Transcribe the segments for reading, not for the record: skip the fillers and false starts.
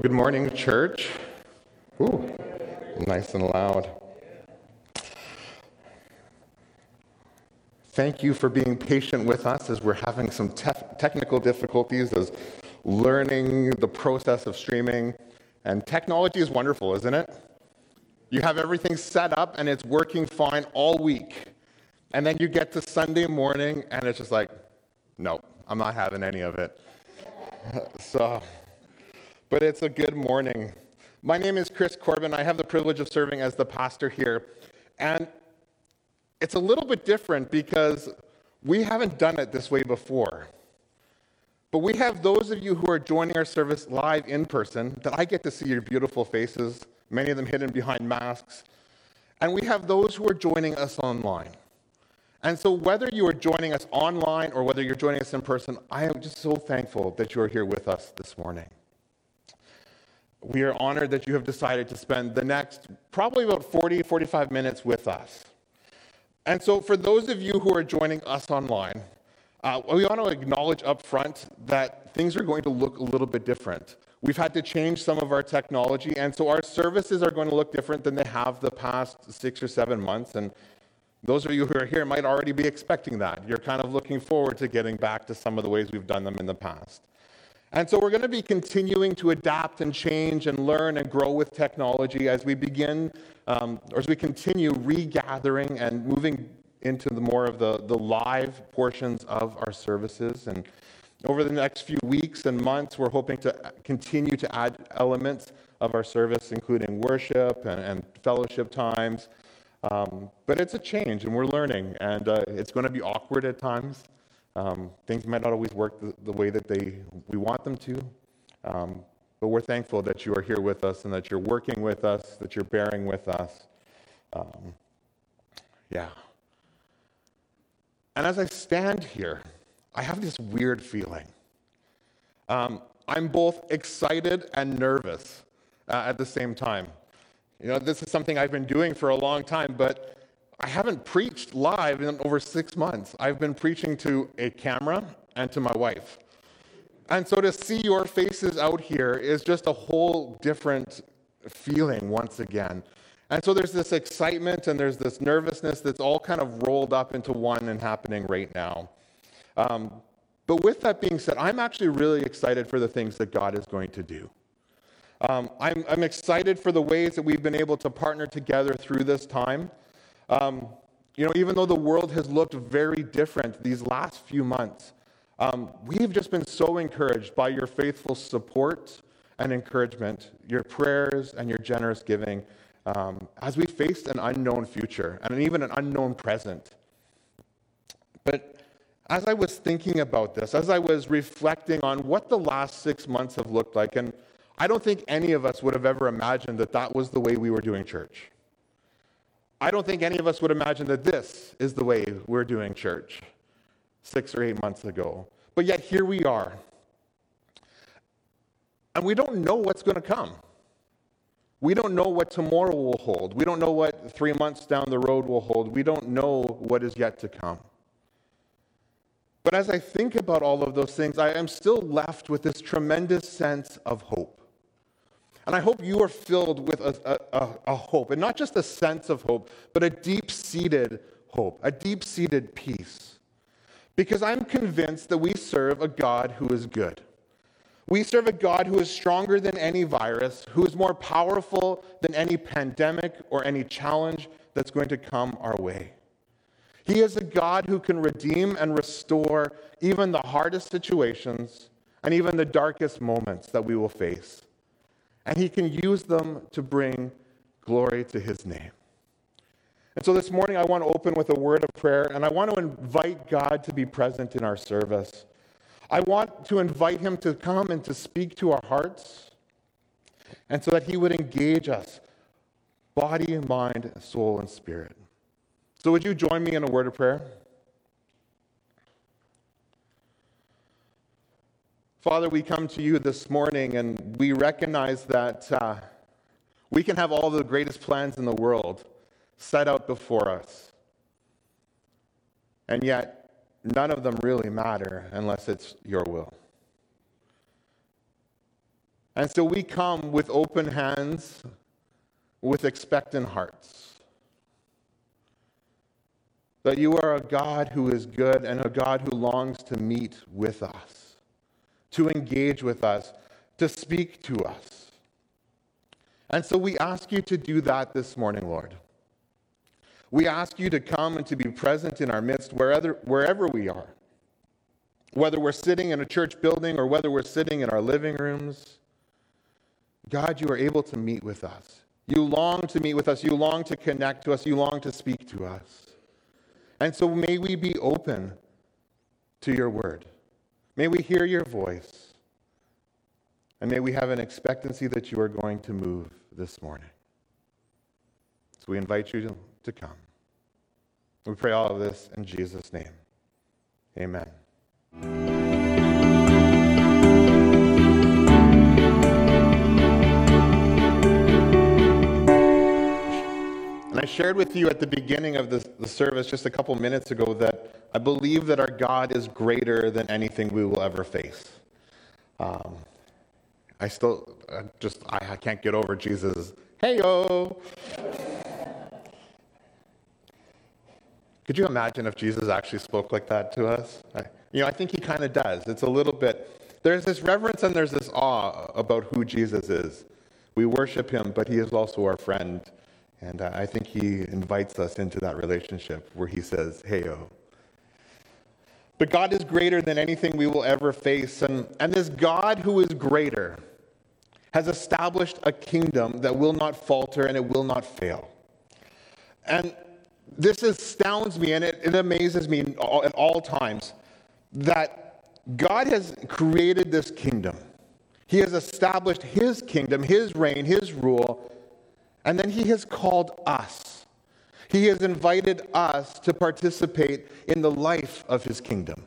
Well, good morning, church. Ooh, nice and loud. Thank you for being patient with us as we're having some technical difficulties, as learning the process of streaming. And technology is wonderful, isn't it? You have everything set up and it's working fine all week. And then you get to Sunday morning and it's just like, no, I'm not having any of it. But it's a good morning. My name is Chris Corbin. I have the privilege of serving as the pastor here. And it's a little bit different because we haven't done it this way before. But we have those of you who are joining our service live in person that I get to see your beautiful faces, many of them hidden behind masks. And we have those who are joining us online. And so whether you are joining us online or whether you're joining us in person, I am just so thankful that you are here with us this morning. We are honored that you have decided to spend the next probably about 40, 45 minutes with us. And so for those of you who are joining us online, we want to acknowledge up front that things are going to look a little bit different. We've had to change some of our technology, and so our services are going to look different than they have the past 6 or 7 months. And those of you who are here might already be expecting that. You're kind of looking forward to getting back to some of the ways we've done them in the past. And so we're going to be continuing to adapt and change and learn and grow with technology as we begin, or as we continue regathering and moving into the more of the live portions of our services. And over the next few weeks and months, we're hoping to continue to add elements of our service, including worship and fellowship times. But it's a change, and we're learning, and it's going to be awkward at times. Things might not always work the way that we want them to, but we're thankful that you are here with us and that you're working with us, that you're bearing with us. And as I stand here, I have this weird feeling. I'm both excited and nervous at the same time. You know, this is something I've been doing for a long time, but I haven't preached live in over 6 months. I've been preaching to a camera and to my wife. And so to see your faces out here is just a whole different feeling once again. And so there's this excitement and there's this nervousness that's all kind of rolled up into one and happening right now. But with that being said, I'm actually really excited for the things that God is going to do. I'm excited for the ways that we've been able to partner together through this time. Even though the world has looked very different these last few months, we've just been so encouraged by your faithful support and encouragement, your prayers and your generous giving, as we faced an unknown future and even an unknown present. But as I was thinking about this, as I was reflecting on what the last 6 months have looked like, and I don't think any of us would have ever imagined that that was the way we were doing church. I don't think any of us would imagine that this is the way we're doing church 6 or 8 months ago. But yet here we are. And we don't know what's going to come. We don't know what tomorrow will hold. We don't know what 3 months down the road will hold. We don't know what is yet to come. But as I think about all of those things, I am still left with this tremendous sense of hope. And I hope you are filled with a hope, and not just a sense of hope, but a deep-seated hope, a deep-seated peace. Because I'm convinced that we serve a God who is good. We serve a God who is stronger than any virus, who is more powerful than any pandemic or any challenge that's going to come our way. He is a God who can redeem and restore even the hardest situations and even the darkest moments that we will face. And he can use them to bring glory to his name. And so this morning I want to open with a word of prayer, and I want to invite God to be present in our service. I want to invite him to come and to speak to our hearts, and so that he would engage us, body, mind, soul, and spirit. So would you join me in a word of prayer? Father, we come to you this morning, and we recognize that we can have all the greatest plans in the world set out before us. And yet, none of them really matter unless it's your will. And so we come with open hands, with expectant hearts. That you are a God who is good and a God who longs to meet with us, to engage with us, to speak to us. And so we ask you to do that this morning, Lord. We ask you to come and to be present in our midst wherever we are, whether we're sitting in a church building or whether we're sitting in our living rooms. God, you are able to meet with us. You long to meet with us. You long to connect to us. You long to speak to us. And so may we be open to your word. May we hear your voice. And may we have an expectancy that you are going to move this morning. So we invite you to come. We pray all of this in Jesus' name. Amen. And I shared with you at the beginning of the service just a couple minutes ago that I believe that our God is greater than anything we will ever face. I can't get over Jesus. Hey-o! Could you imagine if Jesus actually spoke like that to us? I think he kind of does. It's a little bit, there's this reverence and there's this awe about who Jesus is. We worship him, but he is also our friend. And I think he invites us into that relationship where he says, hey-o. But God is greater than anything we will ever face. And this God who is greater has established a kingdom that will not falter and it will not fail. And this astounds me, and it amazes me at all times, that God has created this kingdom. He has established his kingdom, his reign, his rule, and then he has called us. He has invited us to participate in the life of his kingdom,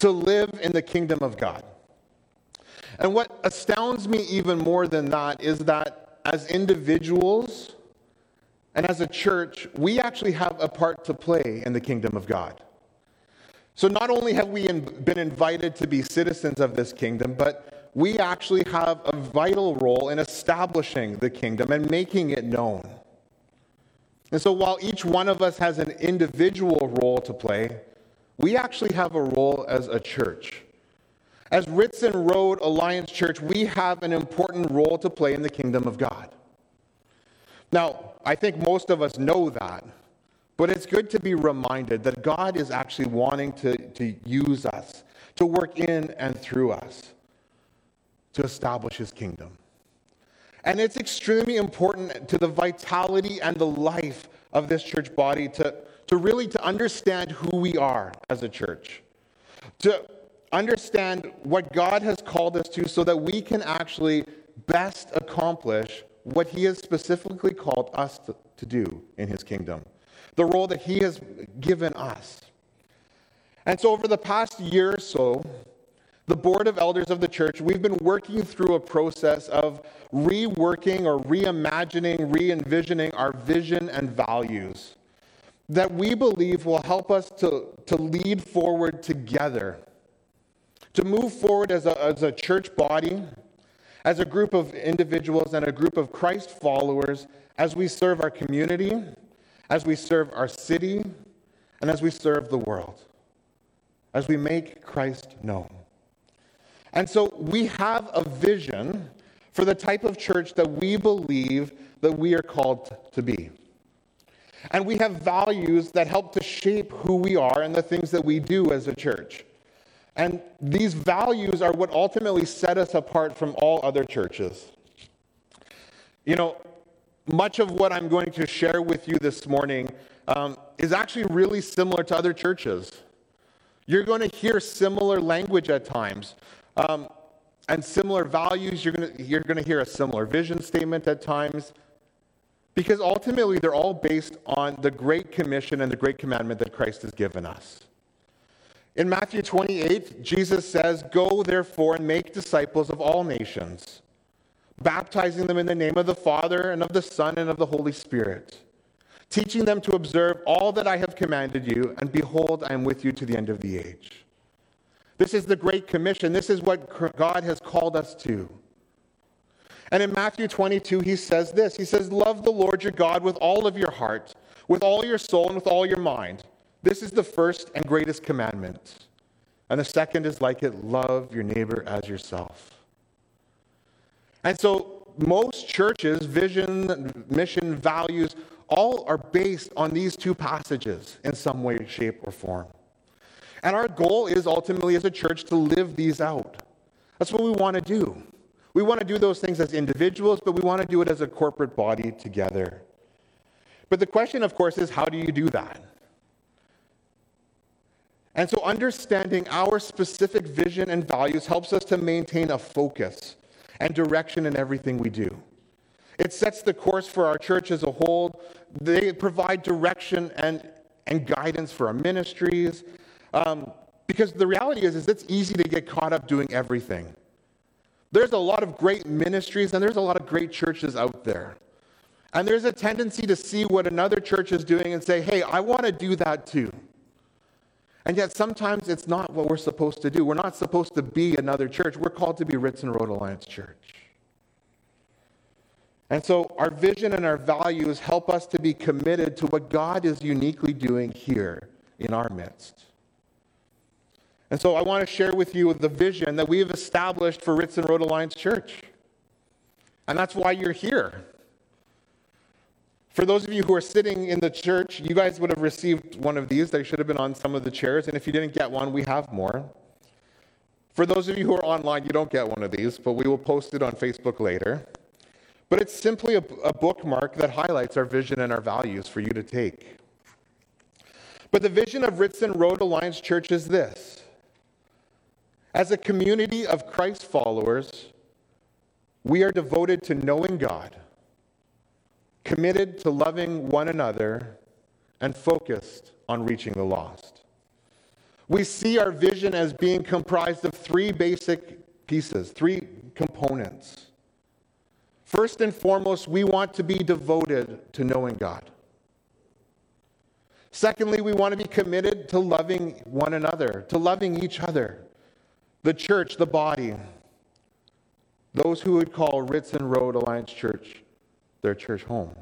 to live in the kingdom of God. And what astounds me even more than that is that as individuals, and as a church, we actually have a part to play in the kingdom of God. So not only have we been invited to be citizens of this kingdom, but we actually have a vital role in establishing the kingdom and making it known. And so while each one of us has an individual role to play, we actually have a role as a church. As Ritson Road Alliance Church, we have an important role to play in the kingdom of God. Now, I think most of us know that, but it's good to be reminded that God is actually wanting to use us, to work in and through us, to establish his kingdom. And it's extremely important to the vitality and the life of this church body to really understand who we are as a church, to understand what God has called us to so that we can actually best accomplish what he has specifically called us to do in his kingdom, the role that he has given us. And so over the past year or so, the board of elders of the church, we've been working through a process of reworking or reimagining, re-envisioning our vision and values that we believe will help us to lead forward together, to move forward as a church body, as a group of individuals and a group of Christ followers, as we serve our community, as we serve our city, and as we serve the world, as we make Christ known. And so we have a vision for the type of church that we believe that we are called to be. And we have values that help to shape who we are and the things that we do as a church. And these values are what ultimately set us apart from all other churches. Much of what I'm going to share with you this morning is actually really similar to other churches. You're going to hear similar language at times and similar values. You're going to hear a similar vision statement at times because ultimately they're all based on the Great Commission and the Great Commandment that Christ has given us. In Matthew 28, Jesus says, "Go, therefore, and make disciples of all nations, baptizing them in the name of the Father and of the Son and of the Holy Spirit, teaching them to observe all that I have commanded you, and behold, I am with you to the end of the age." This is the Great Commission. This is what God has called us to. And in Matthew 22, he says this. He says, love the Lord your God with all of your heart, with all your soul, and with all your mind. This is the first and greatest commandment. And the second is like it, love your neighbor as yourself. And so most churches' vision, mission, values, all are based on these two passages in some way, shape, or form. And our goal is ultimately as a church to live these out. That's what we want to do. We want to do those things as individuals, but we want to do it as a corporate body together. But the question, of course, is how do you do that? And so understanding our specific vision and values helps us to maintain a focus and direction in everything we do. It sets the course for our church as a whole. They provide direction and guidance for our ministries. Because the reality is it's easy to get caught up doing everything. There's a lot of great ministries and there's a lot of great churches out there. And there's a tendency to see what another church is doing and say, hey, I want to do that too. And yet sometimes it's not what we're supposed to do. We're not supposed to be another church. We're called to be Ritson Road Alliance Church. And so our vision and our values help us to be committed to what God is uniquely doing here in our midst. And so I want to share with you the vision that we have established for Ritson Road Alliance Church. And that's why you're here. For those of you who are sitting in the church, you guys would have received one of these. They should have been on some of the chairs. And if you didn't get one, we have more. For those of you who are online, you don't get one of these, but we will post it on Facebook later. But it's simply a bookmark that highlights our vision and our values for you to take. But the vision of Ritson Road Alliance Church is this. As a community of Christ followers, we are devoted to knowing God, committed to loving one another, and focused on reaching the lost. We see our vision as being comprised of three basic pieces, three components. First and foremost, we want to be devoted to knowing God. Secondly, we want to be committed to loving one another, to loving each other, the church, the body, those who would call Ritson Road Alliance Church their church home.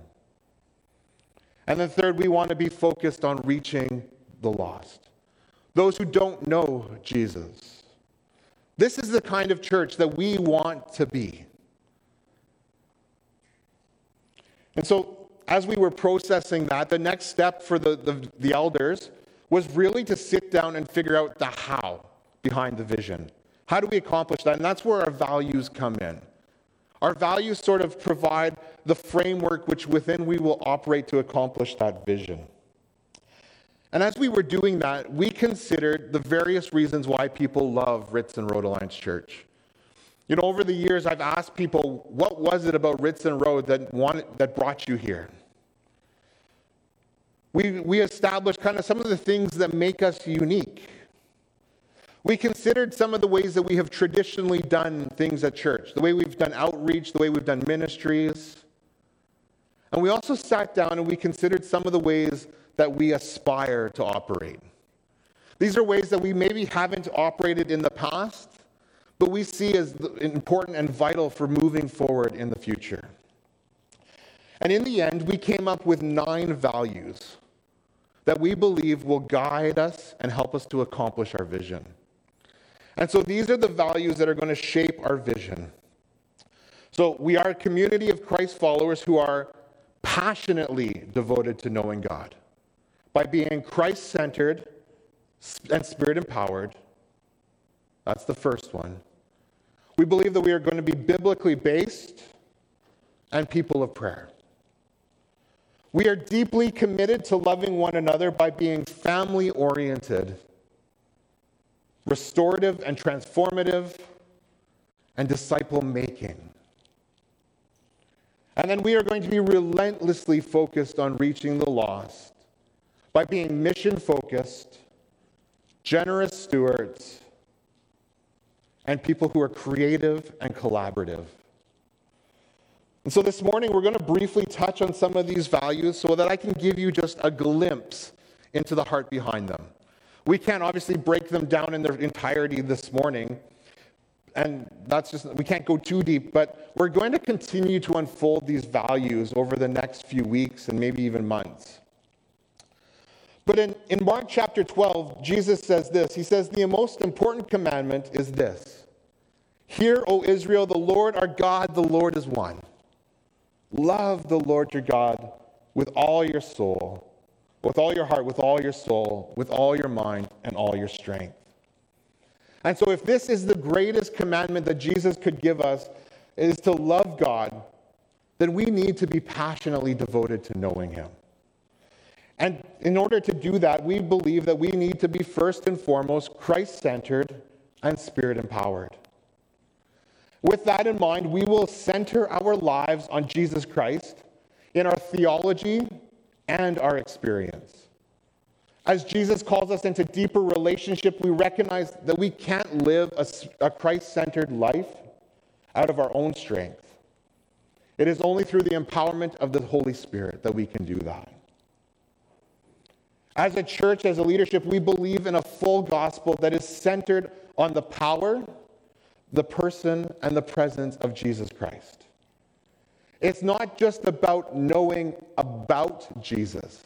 And then third, we want to be focused on reaching the lost, those who don't know Jesus. This is the kind of church that we want to be. And so as we were processing that, the next step for the elders was really to sit down and figure out the how behind the vision. How do we accomplish that? And that's where our values come in. Our values sort of provide the framework which within we will operate to accomplish that vision. And as we were doing that, we considered the various reasons why people love Ritson Road Alliance Church. You know, over the years, I've asked people, what was it about Ritson Road that brought you here? We established kind of some of the things that make us unique. We considered some of the ways that we have traditionally done things at church, the way we've done outreach, the way we've done ministries. And we also sat down and we considered some of the ways that we aspire to operate. These are ways that we maybe haven't operated in the past, but we see as important and vital for moving forward in the future. And in the end, we came up with 9 values that we believe will guide us and help us to accomplish our vision. And so these are the values that are going to shape our vision. So we are a community of Christ followers who are passionately devoted to knowing God by being Christ-centered and Spirit-empowered. That's the first one. We believe that we are going to be biblically based and people of prayer. We are deeply committed to loving one another by being family-oriented, restorative and transformative, and disciple-making. And then we are going to be relentlessly focused on reaching the lost by being mission-focused, generous stewards, and people who are creative and collaborative. And so this morning, we're going to briefly touch on some of these values so that I can give you just a glimpse into the heart behind them. We can't obviously break them down in their entirety this morning, And that's just, we can't go too deep, but we're going to continue to unfold these values over the next few weeks and maybe even months. But in Mark chapter 12, Jesus says this. He says, the most important commandment is this. Hear, O Israel, the Lord our God, the Lord is one. Love the Lord your God with all your soul, with all your heart, with all your soul, with all your mind, and all your strength. And so if this is the greatest commandment that Jesus could give us, is to love God, then we need to be passionately devoted to knowing him. And in order to do that, we believe that we need to be first and foremost Christ-centered and Spirit-empowered. With that in mind, we will center our lives on Jesus Christ in our theology and our experience. As Jesus calls us into deeper relationship, we recognize that we can't live a Christ-centered life out of our own strength. It is only through the empowerment of the Holy Spirit that we can do that. As a church, as a leadership, we believe in a full gospel that is centered on the power, the person, and the presence of Jesus Christ. It's not just about knowing about Jesus.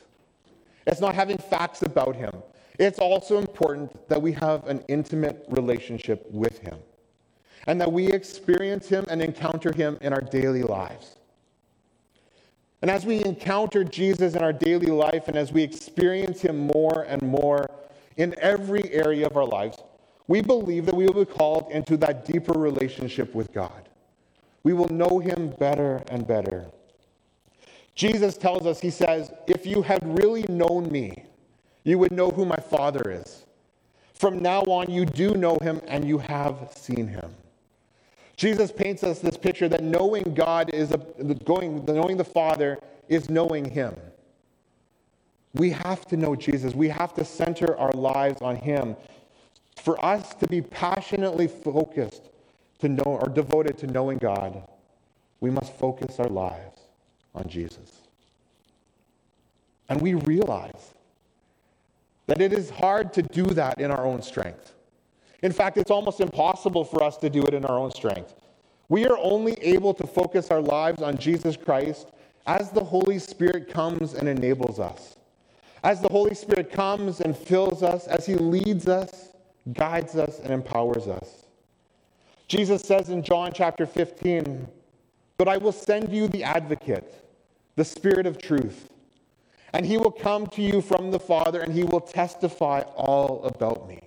It's not having facts about him. It's also important that we have an intimate relationship with him and that we experience him and encounter him in our daily lives. And as we encounter Jesus in our daily life and as we experience him more and more in every area of our lives, we believe that we will be called into that deeper relationship with God. We will know him better and better. Jesus tells us, he says, if you had really known me, you would know who my Father is. From now on, you do know him and you have seen him. Jesus paints us this picture that knowing God is knowing the Father is knowing him. We have to know Jesus. We have to center our lives on him for us to be passionately focused to know or devoted to knowing God. We must focus our lives on Jesus. And we realize that it is hard to do that in our own strength. In fact, it's almost impossible for us to do it in our own strength. We are only able to focus our lives on Jesus Christ as the Holy Spirit comes and enables us. As the Holy Spirit comes and fills us, as he leads us, guides us, and empowers us. Jesus says in John chapter 15, "But I will send you the advocate, the Spirit of truth, and he will come to you from the Father, and he will testify all about me."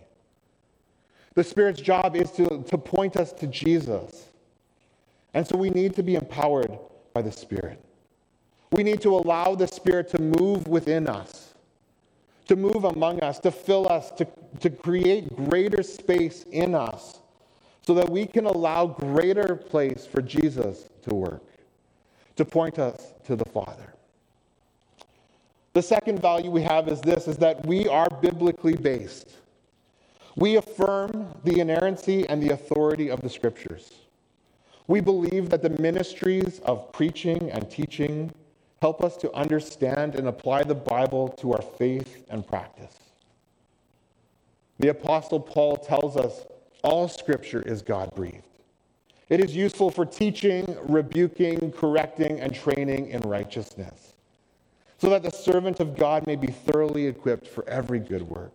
The Spirit's job is to point us to Jesus. And so we need to be empowered by the Spirit. We need to allow the Spirit to move within us, to move among us, to fill us, to create greater space in us so that we can allow greater place for Jesus to work, to point us to the Father. The second value we have is this, is that we are biblically based. We affirm the inerrancy and the authority of the Scriptures. We believe that the ministries of preaching and teaching help us to understand and apply the Bible to our faith and practice. The Apostle Paul tells us all Scripture is God-breathed. It is useful for teaching, rebuking, correcting, and training in righteousness, so that the servant of God may be thoroughly equipped for every good work.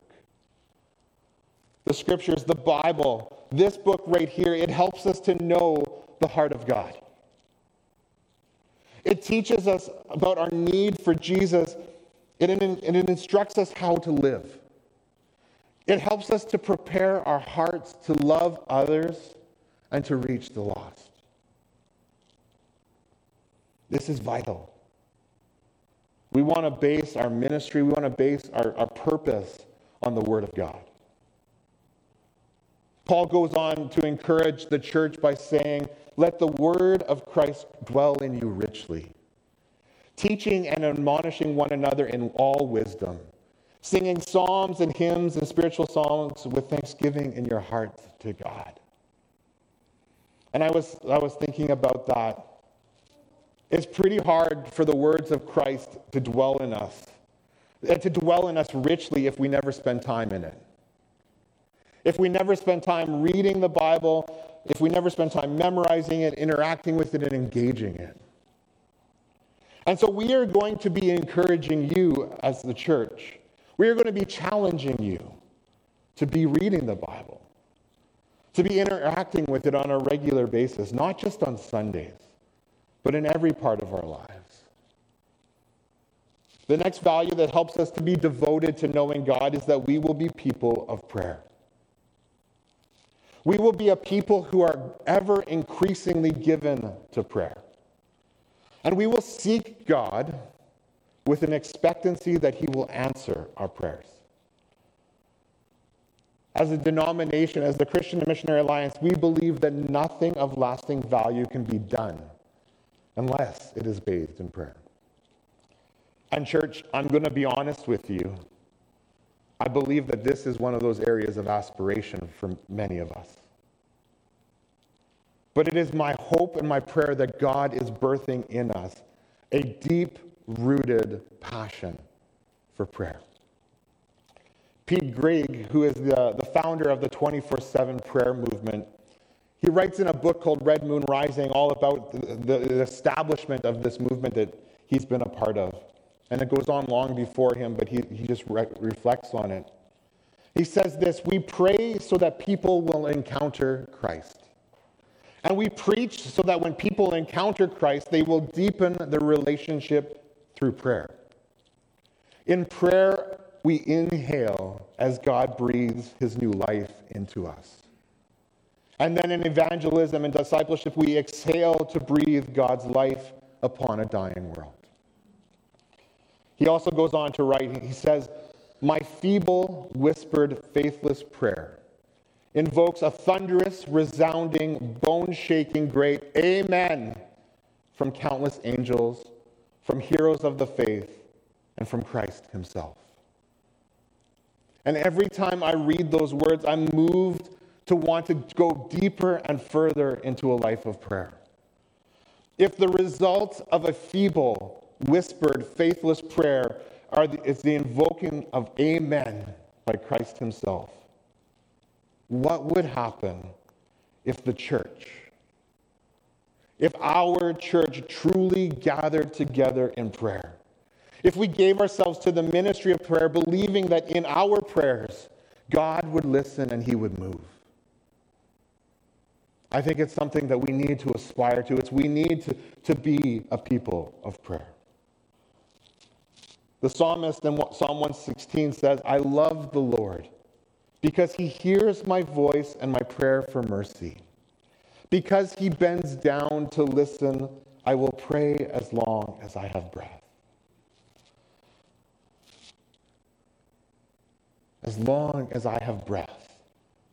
The Scriptures, the Bible, this book right here, it helps us to know the heart of God. It teaches us about our need for Jesus, and it instructs us how to live. It helps us to prepare our hearts to love others and to reach the lost. This is vital. We want to base our ministry, we want to base our purpose on the Word of God. Paul goes on to encourage the church by saying, let the word of Christ dwell in you richly, teaching and admonishing one another in all wisdom, singing psalms and hymns and spiritual songs with thanksgiving in your heart to God. And I was thinking about that. It's pretty hard for the words of Christ to dwell in us, richly if we never spend time in it. if we never spend time reading the Bible, if we never spend time memorizing it, interacting with it, and engaging it. And so we are going to be encouraging you as the church. We are going to be challenging you to be reading the Bible, to be interacting with it on a regular basis, not just on Sundays, but in every part of our lives. The next value that helps us to be devoted to knowing God is that we will be people of prayer. We will be a people who are ever increasingly given to prayer. And we will seek God with an expectancy that He will answer our prayers. As a denomination, as the Christian and Missionary Alliance, we believe that nothing of lasting value can be done unless it is bathed in prayer. And church, I'm going to be honest with you. I believe that this is one of those areas of aspiration for many of us. But it is my hope and my prayer that God is birthing in us a deep-rooted passion for prayer. Pete Greig, who is the founder of the 24-7 Prayer Movement, he writes in a book called Red Moon Rising all about the establishment of this movement that he's been a part of. And it goes on long before him, but he just reflects on it. He says this: we pray so that people will encounter Christ. And we preach so that when people encounter Christ, they will deepen the relationship through prayer. In prayer, we inhale as God breathes His new life into us. And then in evangelism and discipleship, we exhale to breathe God's life upon a dying world. He also goes on to write, he says, my feeble, whispered, faithless prayer invokes a thunderous, resounding, bone-shaking, great amen from countless angels, from heroes of the faith, and from Christ Himself. And every time I read those words, I'm moved to want to go deeper and further into a life of prayer. If the results of a feeble, whispered, faithless prayer is the invoking of amen by Christ Himself, what would happen if the church, if our church truly gathered together in prayer? If we gave ourselves to the ministry of prayer, believing that in our prayers, God would listen and He would move? I think it's something that we need to aspire to. We need to be a people of prayer. The psalmist in Psalm 116 says, I love the Lord because He hears my voice and my prayer for mercy. Because He bends down to listen, I will pray as long as I have breath. As long as I have breath,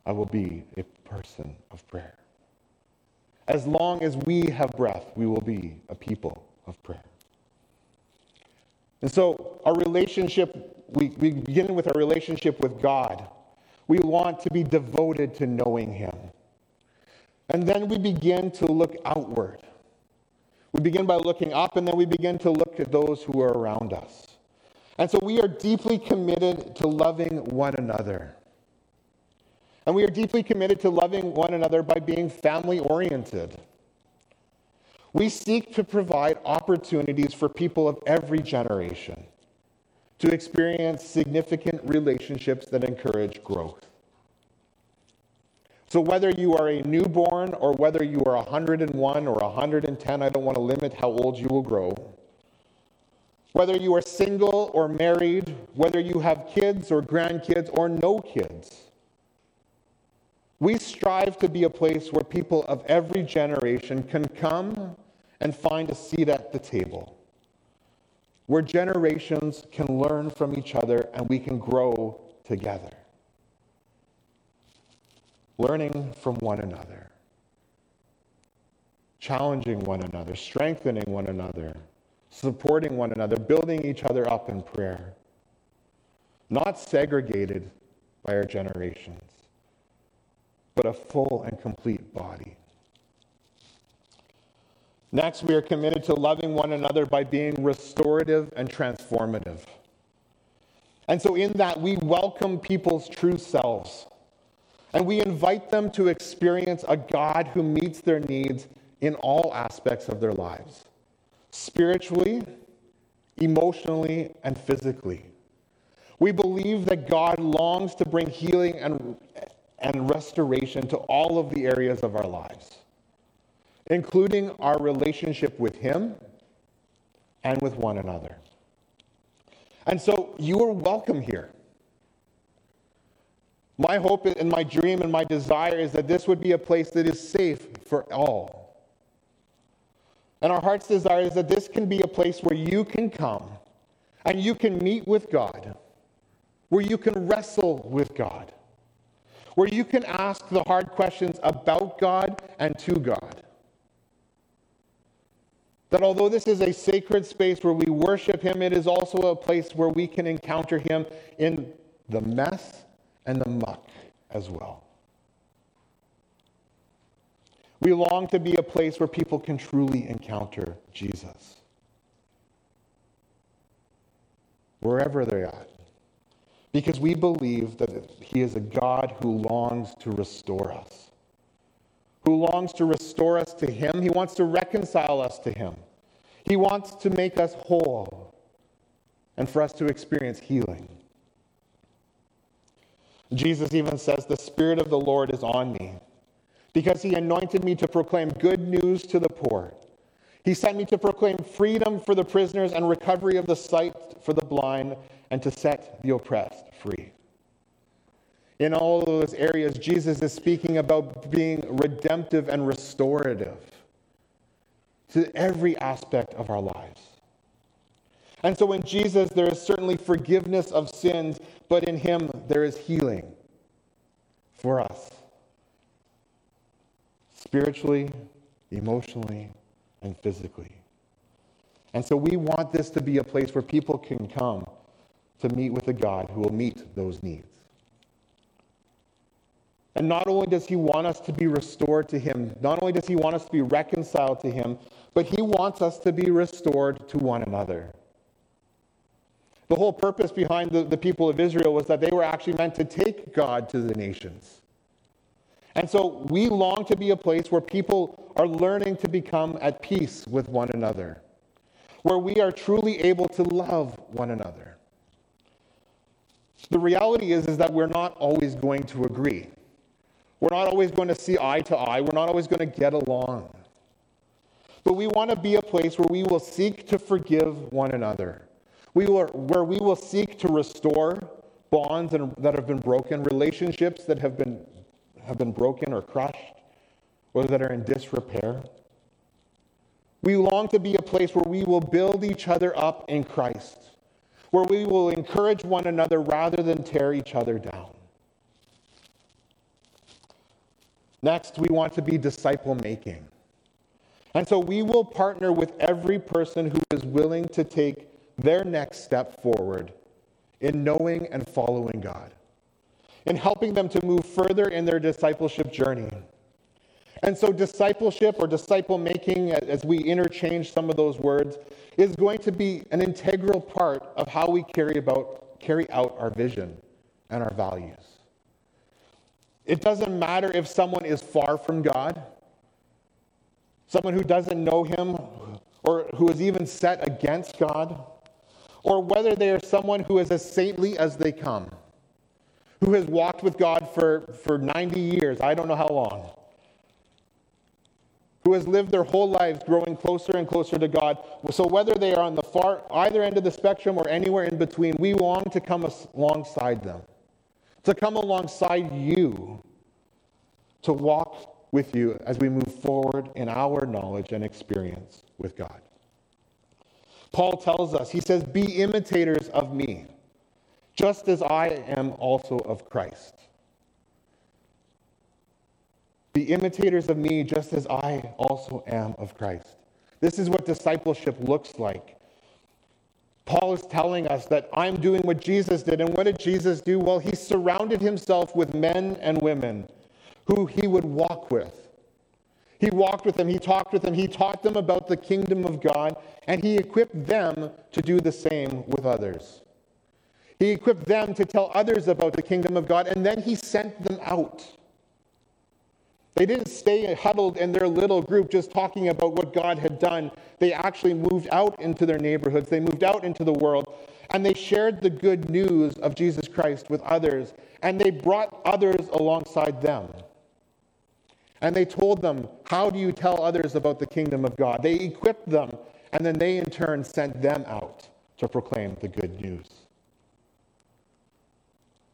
I will be a person of prayer. As long as we have breath, we will be a people of prayer. And so our relationship, we begin with our relationship with God. We want to be devoted to knowing Him. And then we begin to look outward. We begin by looking up, and then we begin to look at those who are around us. And so we are deeply committed to loving one another. And we are deeply committed to loving one another by being family-oriented. We seek to provide opportunities for people of every generation to experience significant relationships that encourage growth. So whether you are a newborn or whether you are 101 or 110, I don't want to limit how old you will grow. Whether you are single or married, whether you have kids or grandkids or no kids, we strive to be a place where people of every generation can come and find a seat at the table, where generations can learn from each other and we can grow together, learning from one another, challenging one another, strengthening one another, supporting one another, building each other up in prayer, not segregated by our generations, but a full and complete body. Next, we are committed to loving one another by being restorative and transformative. And so in that, we welcome people's true selves. And we invite them to experience a God who meets their needs in all aspects of their lives, spiritually, emotionally, and physically. We believe that God longs to bring healing and restoration to all of the areas of our lives, including our relationship with Him and with one another. And so you are welcome here. My hope and my dream and my desire is that this would be a place that is safe for all. And our heart's desire is that this can be a place where you can come and you can meet with God, where you can wrestle with God, where you can ask the hard questions about God and to God. That although this is a sacred space where we worship Him, it is also a place where we can encounter Him in the mess and the muck as well. We long to be a place where people can truly encounter Jesus, wherever they're at, because we believe that He is a God who longs to restore us. Who longs to restore us to Him. He wants to reconcile us to Him. He wants to make us whole and for us to experience healing. Jesus even says, "The Spirit of the Lord is on me, because He anointed me to proclaim good news to the poor. He sent me to proclaim freedom for the prisoners and recovery of the sight for the blind, and to set the oppressed free." In all of those areas, Jesus is speaking about being redemptive and restorative to every aspect of our lives. And so in Jesus, there is certainly forgiveness of sins, but in Him, there is healing for us, spiritually, emotionally, and physically. And so we want this to be a place where people can come to meet with a God who will meet those needs. And not only does He want us to be restored to Him, not only does He want us to be reconciled to Him, but He wants us to be restored to one another. The whole purpose behind the people of Israel was that they were actually meant to take God to the nations. And so we long to be a place where people are learning to become at peace with one another, where we are truly able to love one another. The reality is that we're not always going to agree. We're not always going to see eye to eye. We're not always going to get along. But we want to be a place where we will seek to forgive one another, where we will seek to restore bonds that have been broken, relationships that have been broken or crushed, or that are in disrepair. We long to be a place where we will build each other up in Christ, where we will encourage one another rather than tear each other down. Next, we want to be disciple-making. And so we will partner with every person who is willing to take their next step forward in knowing and following God, in helping them to move further in their discipleship journey. And so discipleship or disciple-making, as we interchange some of those words, is going to be an integral part of how we carry out our vision and our values. It doesn't matter if someone is far from God, someone who doesn't know Him, or who is even set against God, or whether they are someone who is as saintly as they come, who has walked with God for 90 years, I don't know how long, who has lived their whole lives growing closer and closer to God. So whether they are on the far either end of the spectrum or anywhere in between, we long to come alongside them, to come alongside you, to walk with you as we move forward in our knowledge and experience with God. Paul tells us, he says, "Be imitators of me, just as I am also of Christ." Be imitators of me, just as I also am of Christ. This is what discipleship looks like. Paul is telling us that I'm doing what Jesus did. And what did Jesus do? Well, He surrounded Himself with men and women who He would walk with. He walked with them. He talked with them. He taught them about the kingdom of God. And He equipped them to do the same with others. He equipped them to tell others about the kingdom of God. And then He sent them out They didn't stay huddled in their little group just talking about what God had done. They actually moved out into their neighborhoods. They moved out into the world, and they shared the good news of Jesus Christ with others, and they brought others alongside them. And they told them, how do you tell others about the kingdom of God? They equipped them, and then they in turn sent them out to proclaim the good news.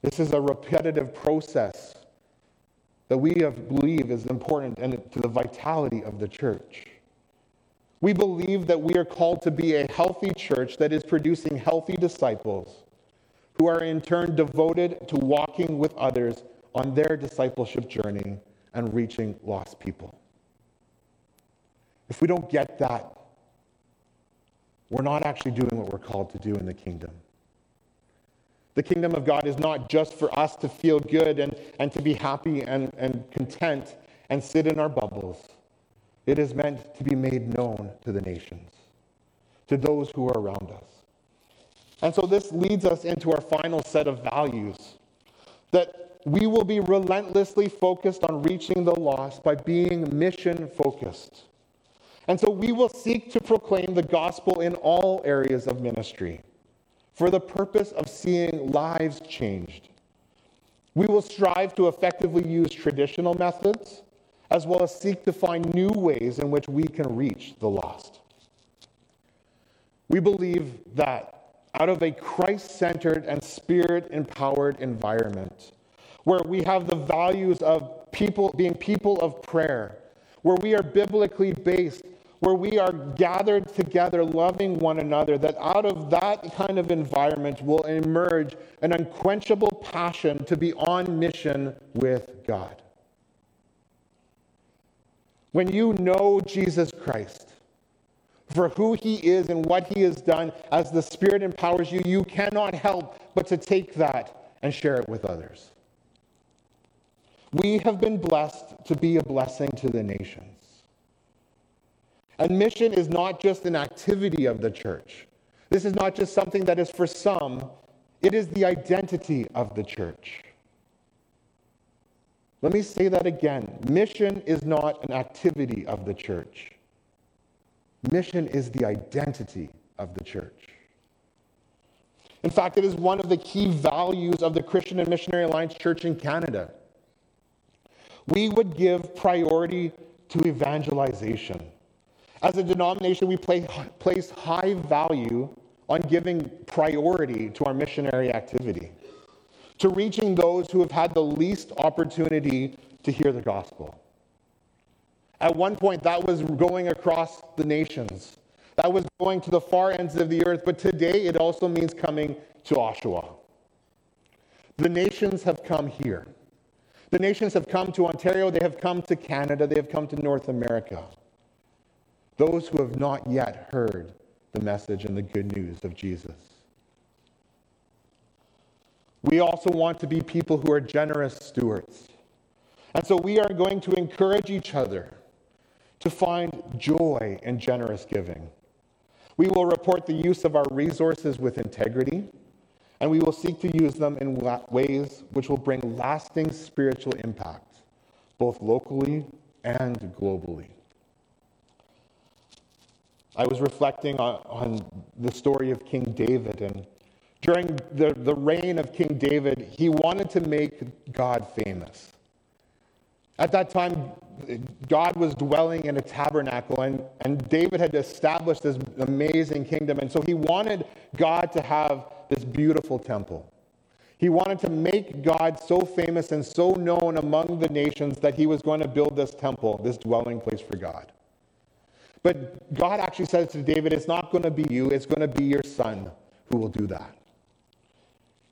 This is a repetitive process that we believe is important and to the vitality of the church. We believe that we are called to be a healthy church that is producing healthy disciples who are in turn devoted to walking with others on their discipleship journey and reaching lost people. If we don't get that, we're not actually doing what we're called to do in the kingdom. The kingdom of God is not just for us to feel good and to be happy and content and sit in our bubbles. It is meant to be made known to the nations, to those who are around us. And so this leads us into our final set of values, that we will be relentlessly focused on reaching the lost by being mission-focused. And so we will seek to proclaim the gospel in all areas of ministry, for the purpose of seeing lives changed. We will strive to effectively use traditional methods, as well as seek to find new ways in which we can reach the lost. We believe that out of a Christ-centered and Spirit-empowered environment, where we have the values of people being people of prayer, where we are biblically based, where we are gathered together, loving one another, that out of that kind of environment will emerge an unquenchable passion to be on mission with God. When you know Jesus Christ for who he is and what he has done, as the Spirit empowers you, you cannot help but to take that and share it with others. We have been blessed to be a blessing to the nations. And mission is not just an activity of the church. This is not just something that is for some. It is the identity of the church. Let me say that again. Mission is not an activity of the church. Mission is the identity of the church. In fact, it is one of the key values of the Christian and Missionary Alliance Church in Canada. We would give priority to evangelization. As a denomination, we place high value on giving priority to our missionary activity, to reaching those who have had the least opportunity to hear the gospel. At one point, that was going across the nations. That was going to the far ends of the earth, but today it also means coming to Oshawa. The nations have come here. The nations have come to Ontario. They have come to Canada. They have come to North America. Those who have not yet heard the message and the good news of Jesus. We also want to be people who are generous stewards. And so we are going to encourage each other to find joy in generous giving. We will report the use of our resources with integrity, and we will seek to use them in ways which will bring lasting spiritual impact, both locally and globally. I was reflecting on the story of King David, and during the reign of King David, he wanted to make God famous. At that time, God was dwelling in a tabernacle, and David had established this amazing kingdom, and so he wanted God to have this beautiful temple. He wanted to make God so famous and so known among the nations that he was going to build this temple, this dwelling place for God. But God actually says to David, it's not going to be you, it's going to be your son who will do that.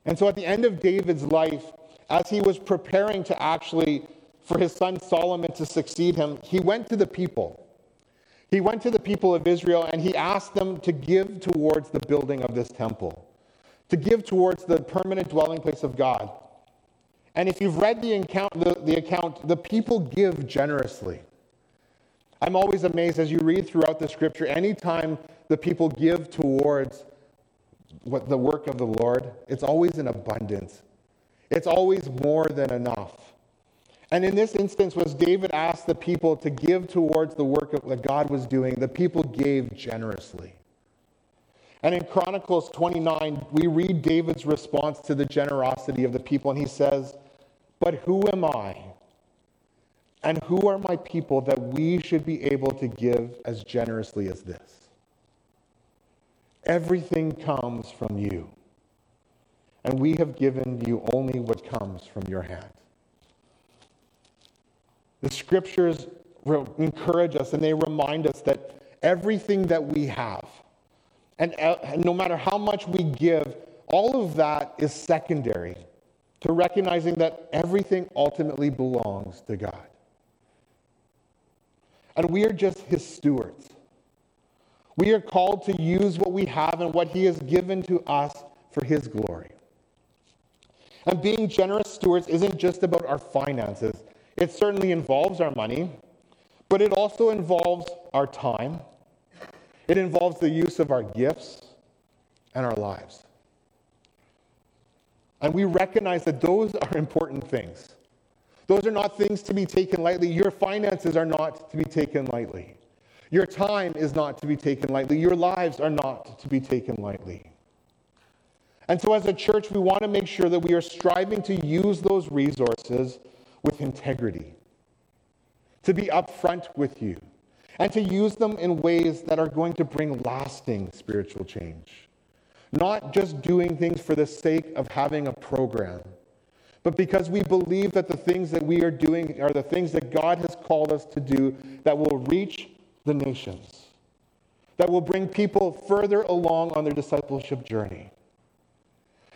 And so at the end of David's life, as he was preparing to actually, for his son Solomon to succeed him, he went to the people. He went to the people of Israel and he asked them to give towards the building of this temple, to give towards the permanent dwelling place of God. And if you've read the account, the people give generously. I'm always amazed as you read throughout the scripture, anytime the people give towards what the work of the Lord, it's always in abundance. It's always more than enough. And in this instance, was David asked the people to give towards the work that God was doing. The people gave generously. And in Chronicles 29, we read David's response to the generosity of the people. And he says, "But who am I? And who are my people that we should be able to give as generously as this? Everything comes from you. And we have given you only what comes from your hand." The scriptures encourage us and they remind us that everything that we have, and no matter how much we give, all of that is secondary to recognizing that everything ultimately belongs to God. And we are just his stewards. We are called to use what we have and what he has given to us for his glory. And being generous stewards isn't just about our finances. It certainly involves our money, but it also involves our time. It involves the use of our gifts and our lives. And we recognize that those are important things. Those are not things to be taken lightly. Your finances are not to be taken lightly. Your time is not to be taken lightly. Your lives are not to be taken lightly. And so as a church, we want to make sure that we are striving to use those resources with integrity, to be upfront with you, and to use them in ways that are going to bring lasting spiritual change. Not just doing things for the sake of having a program, but because we believe that the things that we are doing are the things that God has called us to do that will reach the nations, that will bring people further along on their discipleship journey.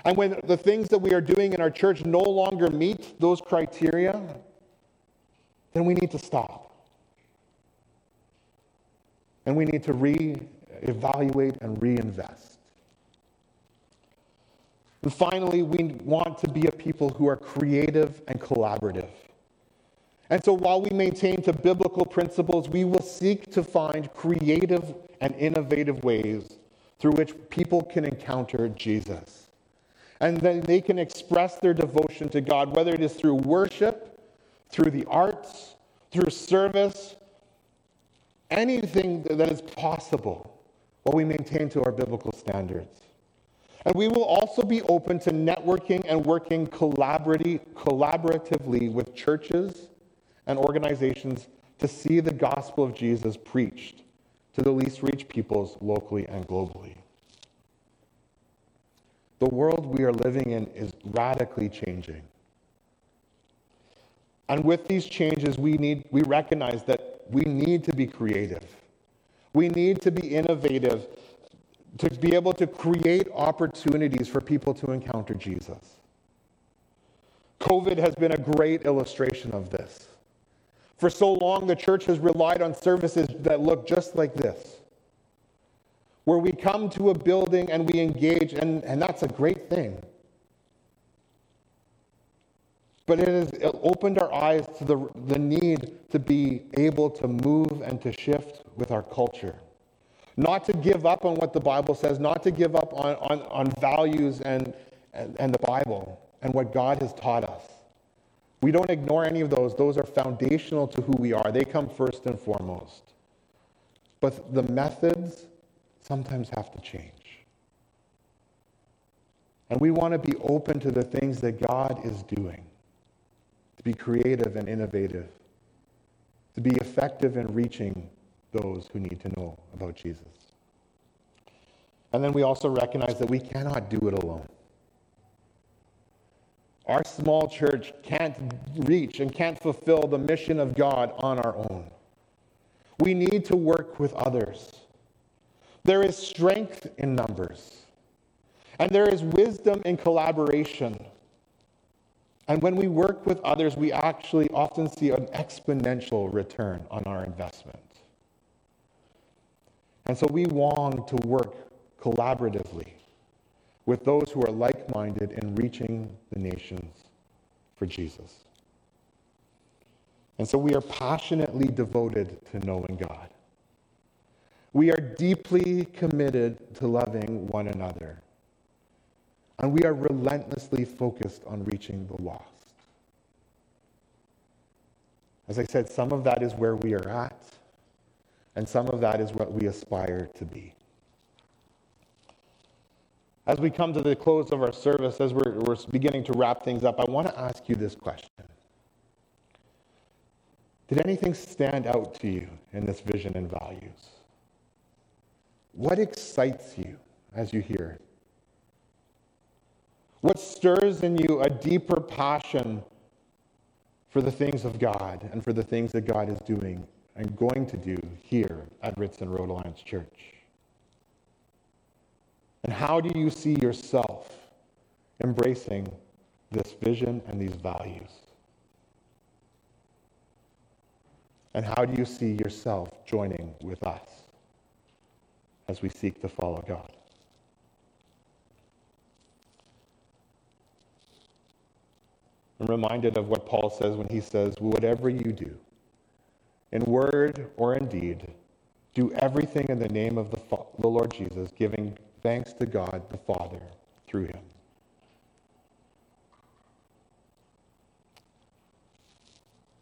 And when the things that we are doing in our church no longer meet those criteria, then we need to stop. And we need to reevaluate and reinvest. And finally, we want to be a people who are creative and collaborative. And so while we maintain to biblical principles, we will seek to find creative and innovative ways through which people can encounter Jesus. And then they can express their devotion to God, whether it is through worship, through the arts, through service, anything that is possible while we maintain to our biblical standards. And we will also be open to networking and working collaboratively with churches and organizations to see the gospel of Jesus preached to the least reached peoples locally and globally. The world we are living in is radically changing. And with these changes, we recognize that we need to be creative. We need to be innovative to be able to create opportunities for people to encounter Jesus. COVID has been a great illustration of this. For so long, the church has relied on services that look just like this, where we come to a building and we engage, and that's a great thing. But it has opened our eyes to the need to be able to move and to shift with our culture. Not to give up on what the Bible says, not to give up on values and the Bible and what God has taught us. We don't ignore any of those. Those are foundational to who we are. They come first and foremost. But the methods sometimes have to change. And we want to be open to the things that God is doing, to be creative and innovative, to be effective in reaching those who need to know about Jesus. And then we also recognize that we cannot do it alone. Our small church can't reach and can't fulfill the mission of God on our own. We need to work with others. There is strength in numbers, and there is wisdom in collaboration. And when we work with others, we actually often see an exponential return on our investment. And so we long to work collaboratively with those who are like-minded in reaching the nations for Jesus. And so we are passionately devoted to knowing God. We are deeply committed to loving one another. And we are relentlessly focused on reaching the lost. As I said, some of that is where we are at, and some of that is what we aspire to be. As we come to the close of our service, as we're beginning to wrap things up, I want to ask you this question. Did anything stand out to you in this vision and values? What excites you as you hear it? What stirs in you a deeper passion for the things of God and for the things that God is doing and going to do here at Ritson Road Alliance Church? And how do you see yourself embracing this vision and these values? And how do you see yourself joining with us as we seek to follow God? I'm reminded of what Paul says when he says, whatever you do, in word or in deed, do everything in the name of the Lord Jesus, giving thanks to God the Father through him.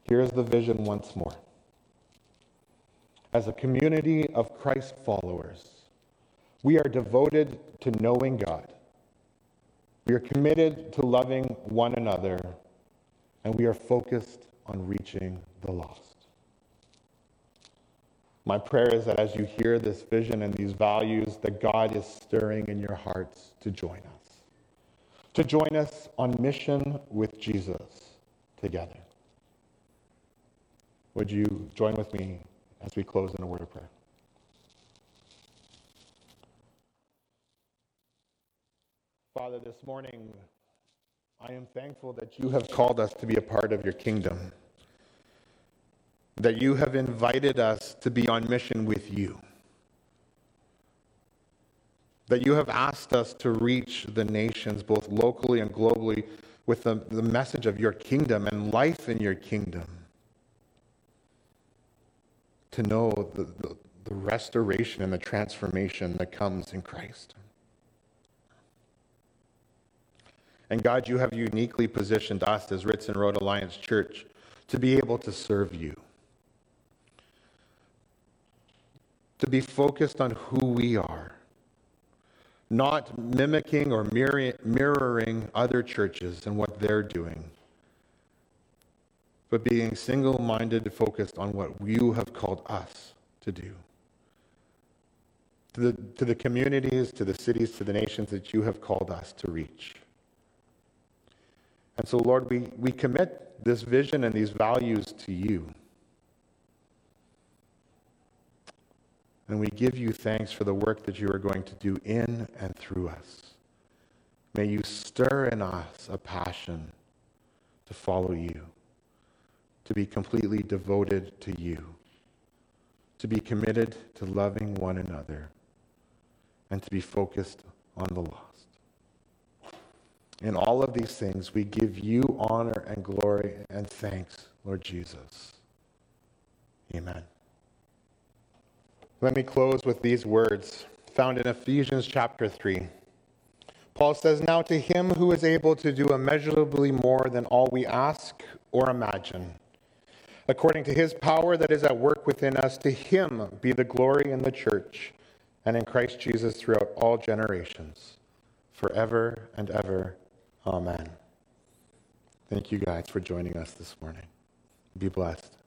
Here's the vision once more. As a community of Christ followers, we are devoted to knowing God. We are committed to loving one another, and we are focused on reaching the lost. My prayer is that as you hear this vision and these values, that God is stirring in your hearts to join us on mission with Jesus together. Would you join with me as we close in a word of prayer? Father, this morning, I am thankful that you have called us to be a part of your kingdom, that you have invited us to be on mission with you, that you have asked us to reach the nations, both locally and globally, with the message of your kingdom and life in your kingdom, to know the restoration and the transformation that comes in Christ. And God, you have uniquely positioned us as Ritson Road Alliance Church to be able to serve you, to be focused on who we are, not mimicking or mirroring other churches and what they're doing, but being single-minded, focused on what you have called us to do. To the communities, to the cities, to the nations that you have called us to reach. And so, Lord, we commit this vision and these values to you. And we give you thanks for the work that you are going to do in and through us. May you stir in us a passion to follow you, to be completely devoted to you, to be committed to loving one another, and to be focused on the lost. In all of these things, we give you honor and glory and thanks, Lord Jesus. Amen. Let me close with these words found in Ephesians chapter 3. Paul says, now to him who is able to do immeasurably more than all we ask or imagine, according to his power that is at work within us, to him be the glory in the church and in Christ Jesus throughout all generations, forever and ever. Amen. Thank you guys for joining us this morning. Be blessed.